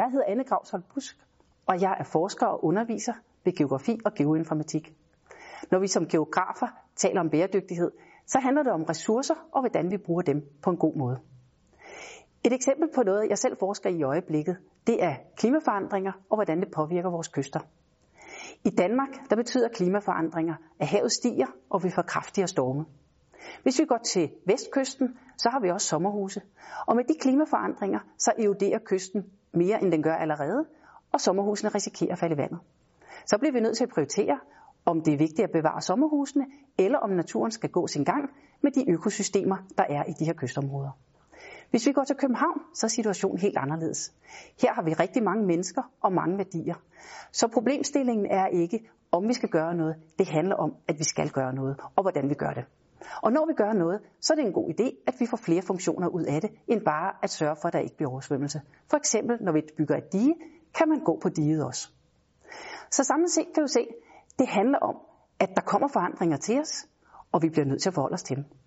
Jeg hedder Anne Gravsholt Busk, og jeg er forsker og underviser ved geografi og geoinformatik. Når vi som geografer taler om bæredygtighed, så handler det om ressourcer og hvordan vi bruger dem på en god måde. Et eksempel på noget, jeg selv forsker i øjeblikket, det er klimaforandringer og hvordan det påvirker vores kyster. I Danmark, der betyder klimaforandringer, at havet stiger og vi får kraftigere storme. Hvis vi går til vestkysten, så har vi også sommerhuse. Og med de klimaforandringer, så eroderer kysten mere, end den gør allerede, og sommerhusene risikerer at falde i vandet. Så bliver vi nødt til at prioritere, om det er vigtigt at bevare sommerhusene, eller om naturen skal gå sin gang med de økosystemer, der er i de her kystområder. Hvis vi går til København, så er situationen helt anderledes. Her har vi rigtig mange mennesker og mange værdier. Så problemstillingen er ikke, om vi skal gøre noget. Det handler om, at vi skal gøre noget, og hvordan vi gør det. Og når vi gør noget, så er det en god idé, at vi får flere funktioner ud af det, end bare at sørge for, at der ikke bliver oversvømmelse. For eksempel, når vi bygger et dige, kan man gå på diget også. Så samlet set kan du se, det handler om, at der kommer forandringer til os, og vi bliver nødt til at forholde os til dem.